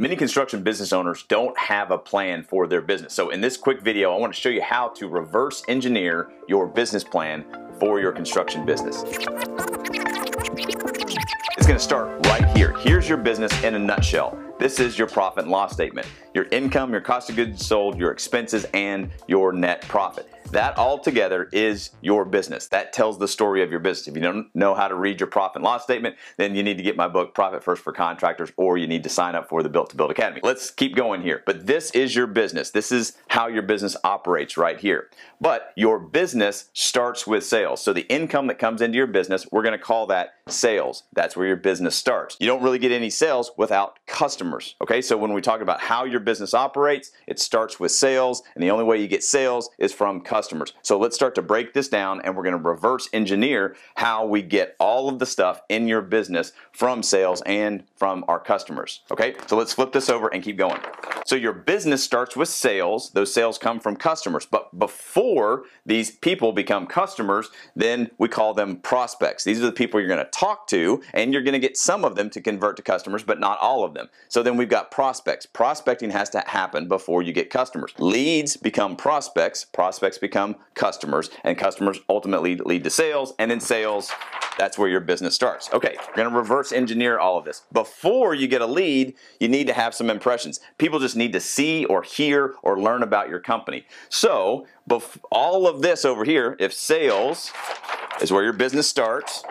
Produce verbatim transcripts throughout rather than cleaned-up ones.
Many construction business owners don't have a plan for their business. So in this quick video, I want to show you how to reverse engineer your business plan for your construction business. It's going to start right here. Here's your business in a nutshell. This is your profit and loss statement, your income, your cost of goods sold, your expenses, and your net profit. That all together is your business. That tells the story of your business. If you don't know how to read your profit and loss statement, then you need to get my book, Profit First for Contractors, or you need to sign up for the Built to Build Academy. Let's keep going here. But this is your business. This is how your business operates right here. But your business starts with sales. So the income that comes into your business, we're going to call that sales. That's where your business starts. You don't really get any sales without customers. Okay, so when we talk about how your business operates, it starts with sales, and the only way you get sales is from customers. Customers. So let's start to break this down, and we're going to reverse engineer how we get all of the stuff in your business from sales and from our customers. Okay, so let's flip this over and keep going. So your business starts with sales. Those sales come from customers, but before these people become customers, then we call them prospects. These are the people you're going to talk to, and you're going to get some of them to convert to customers, but not all of them. So then we've got prospects. Prospecting has to happen before you get customers. Leads become prospects. Prospects become become customers, and customers ultimately lead to sales, and then sales, that's where your business starts. Okay, we're going to reverse engineer all of this. Before you get a lead, you need to have some impressions. People just need to see or hear or learn about your company. So all of this over here, if sales is where your business starts,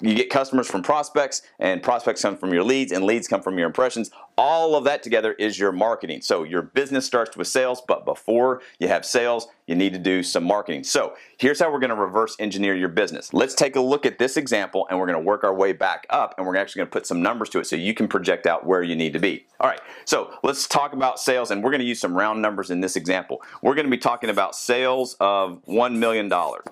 you get customers from prospects, and prospects come from your leads, and leads come from your impressions. All of that together is your marketing. So your business starts with sales, but before you have sales, you need to do some marketing. So here's how we're going to reverse engineer your business. Let's take a look at this example, and we're going to work our way back up, and we're actually going to put some numbers to it so you can project out where you need to be. All right, so let's talk about sales, and we're going to use some round numbers in this example. We're going to be talking about sales of one million dollars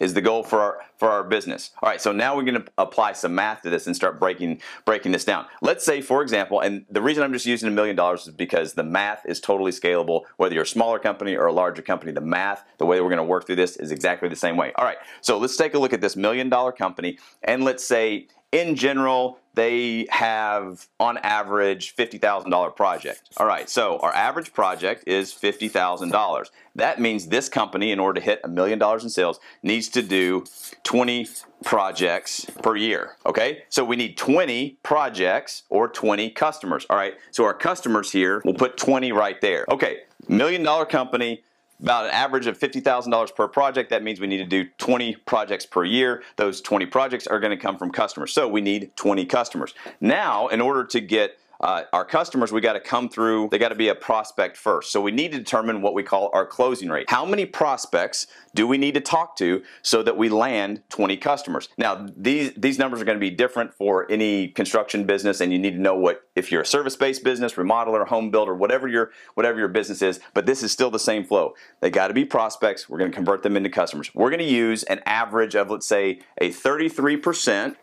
is the goal for our, for our business. All right, so now we're going to apply some math to this and start breaking, breaking this down. Let's say, for example, and the reason I'm just using a million dollars is because the math is totally scalable, whether you're a smaller company or a larger company. The math, the way we're going to work through this is exactly the same way. All right, so let's take a look at this million dollar company, and let's say in general they have on average fifty thousand dollar project. All right, so our average project is fifty thousand dollars. That means this company, in order to hit a million dollars in sales, needs to do twenty projects per year. Okay, so we need twenty projects or twenty customers. All right, so our customers here, we'll put twenty right there. Okay, million dollar company, about an average of fifty thousand dollars per project. That means we need to do twenty projects per year. Those twenty projects are going to come from customers. So we need twenty customers. Now, in order to get Uh, our customers, we got to come through, they got to be a prospect first. So we need to determine what we call our closing rate. How many prospects do we need to talk to so that we land twenty customers? Now, these, these numbers are going to be different for any construction business, and you need to know what, if you're a service-based business, remodeler, home builder, whatever your, whatever your business is, but this is still the same flow. They got to be prospects. We're going to convert them into customers. We're going to use an average of, let's say, a thirty-three percent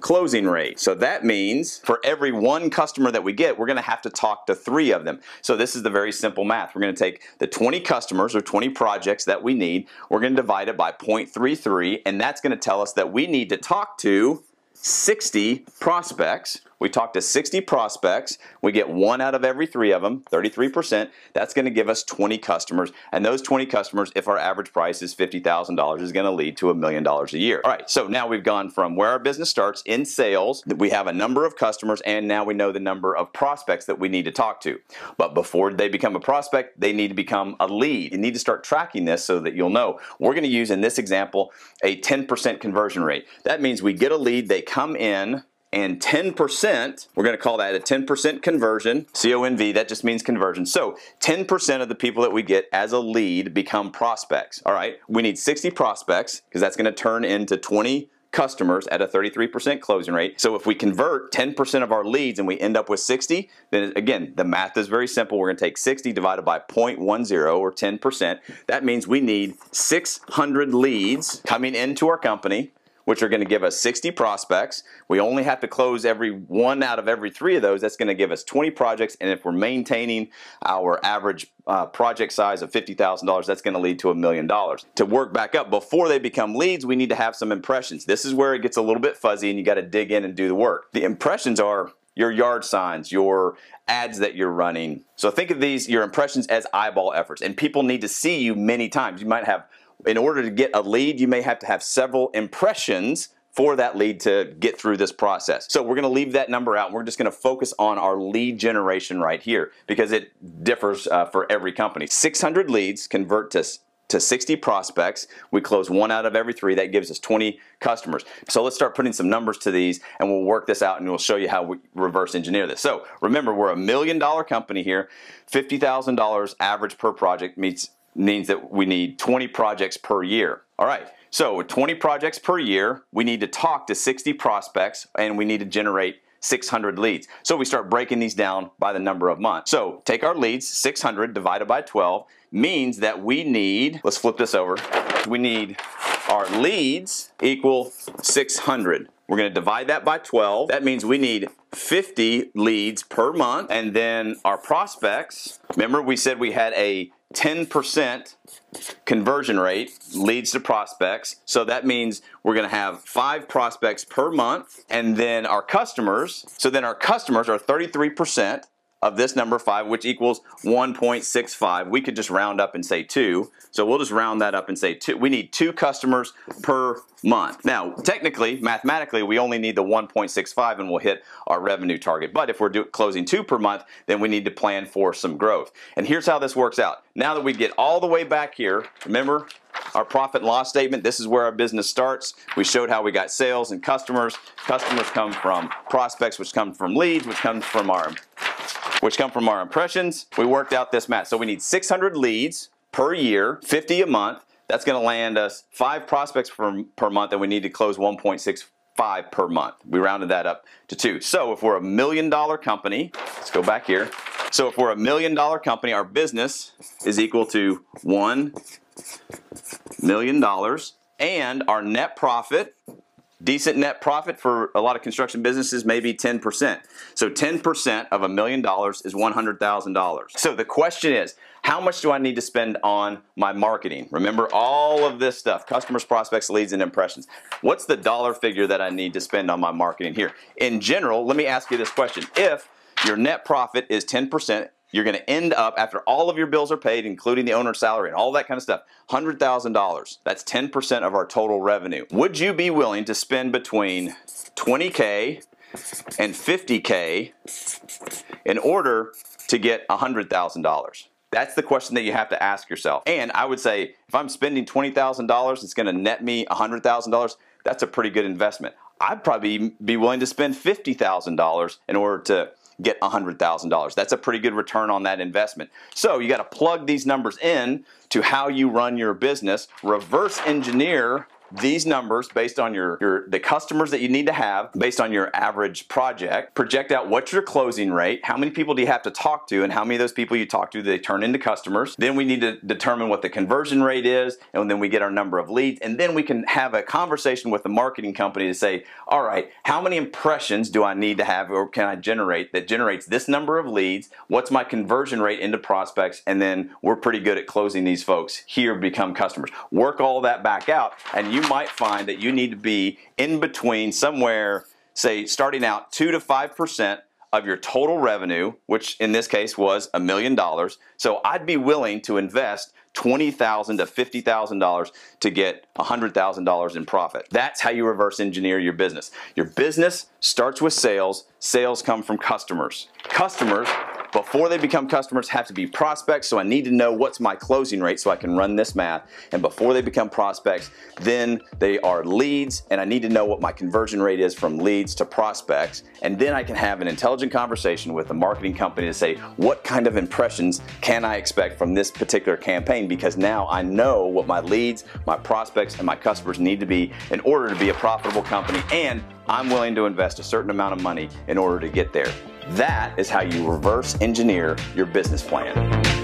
closing rate. So that means for every one customer that we get, we're going to have to talk to three of them. So this is the very simple math. We're going to take the twenty customers or twenty projects that we need. We're going to divide it by zero point three three, and that's going to tell us that we need to talk to sixty prospects. We talk to sixty prospects. We get one out of every three of them, thirty-three percent. That's going to give us twenty customers. And those twenty customers, if our average price is fifty thousand dollars, is going to lead to a million dollars a year. All right, so now we've gone from where our business starts in sales, that we have a number of customers, and now we know the number of prospects that we need to talk to. But before they become a prospect, they need to become a lead. You need to start tracking this so that you'll know. We're going to use, in this example, a ten percent conversion rate. That means we get a lead, they come in, and ten percent, we're going to call that a ten percent conversion, C O N V, that just means conversion. So ten percent of the people that we get as a lead become prospects. All right, we need sixty prospects, because that's going to turn into twenty customers at a thirty-three percent closing rate. So if we convert ten percent of our leads and we end up with sixty, then again, the math is very simple. We're going to take sixty divided by zero point one zero or ten percent. That means we need six hundred leads coming into our company, which are going to give us sixty prospects. We only have to close every one out of every three of those. That's going to give us twenty projects, and if we're maintaining our average uh, project size of fifty thousand dollars, that's going to lead to a million dollars. To work back up, before they become leads, we need to have some impressions. This is where it gets a little bit fuzzy, and you got to dig in and do the work. The impressions are your yard signs, your ads that you're running. So think of these, your impressions, as eyeball efforts, and people need to see you many times. You might have, in order to get a lead, you may have to have several impressions for that lead to get through this process. So we're gonna leave that number out. We're just gonna focus on our lead generation right here because it differs uh, for every company. six hundred leads convert to to sixty prospects. We close one out of every three. That gives us twenty customers. So let's start putting some numbers to these, and we'll work this out, and we'll show you how we reverse engineer this. So remember, we're a million dollar company here. fifty thousand dollars average per project means, means that we need twenty projects per year. All right, so with twenty projects per year, we need to talk to sixty prospects, and we need to generate six hundred leads. So we start breaking these down by the number of months. So take our leads, six hundred divided by twelve means that we need, let's flip this over, we need our leads equal six hundred. We're gonna divide that by twelve. That means we need fifty leads per month, and then our prospects, remember we said we had a ten percent conversion rate, leads to prospects. So that means we're gonna have five prospects per month, and then our customers. So then our customers are thirty-three percent of this number five, which equals one point six five. We could just round up and say two. So we'll just round that up and say two. We need two customers per month. Now, technically, mathematically, we only need the one point six five and we'll hit our revenue target. But if we're do closing two per month, then we need to plan for some growth. And here's how this works out. Now that we get all the way back here, remember our profit and loss statement, this is where our business starts. We showed how we got sales and customers. Customers come from prospects, which come from leads, which comes from our which come from our impressions. We worked out this math. So we need six hundred leads per year, fifty a month. That's gonna land us five prospects per, per month, and we need to close one point six five per month. We rounded that up to two. So if we're a million dollar company, let's go back here. So if we're a million dollar company, our business is equal to one million dollars, and our net profit, decent net profit for a lot of construction businesses, maybe ten percent. So ten percent of a million dollars is one hundred thousand dollars. So the question is, how much do I need to spend on my marketing? Remember all of this stuff, customers, prospects, leads, and impressions. What's the dollar figure that I need to spend on my marketing here? In general, let me ask you this question. If your net profit is ten percent, you're gonna end up, after all of your bills are paid, including the owner's salary and all that kind of stuff, one hundred thousand dollars. That's ten percent of our total revenue. Would you be willing to spend between twenty K and fifty K in order to get one hundred thousand dollars? That's the question that you have to ask yourself. And I would say, if I'm spending twenty thousand dollars, it's gonna net me one hundred thousand dollars, that's a pretty good investment. I'd probably be willing to spend fifty thousand dollars in order to get one hundred thousand dollars. That's a pretty good return on that investment. So you got to plug these numbers in to how you run your business, reverse engineer these numbers based on your, your the customers that you need to have, based on your average project, project out what's your closing rate, how many people do you have to talk to, and how many of those people you talk to, they turn into customers. Then we need to determine what the conversion rate is, and then we get our number of leads, and then we can have a conversation with the marketing company to say, all right, how many impressions do I need to have, or can I generate, that generates this number of leads? What's my conversion rate into prospects? And then we're pretty good at closing these folks here, become customers. Work all that back out, and you You might find that you need to be in between somewhere, say starting out two to five percent of your total revenue, which in this case was a million dollars. So I'd be willing to invest twenty thousand dollars to fifty thousand dollars to get one hundred thousand dollars in profit. That's how you reverse engineer your business. Your business starts with sales. Sales come from customers. Customers, before they become customers, have to be prospects, so I need to know what's my closing rate so I can run this math. And before they become prospects, then they are leads, and I need to know what my conversion rate is from leads to prospects. And then I can have an intelligent conversation with the marketing company to say, what kind of impressions can I expect from this particular campaign? Because now I know what my leads, my prospects, and my customers need to be in order to be a profitable company, and I'm willing to invest a certain amount of money in order to get there. That is how you reverse engineer your business plan.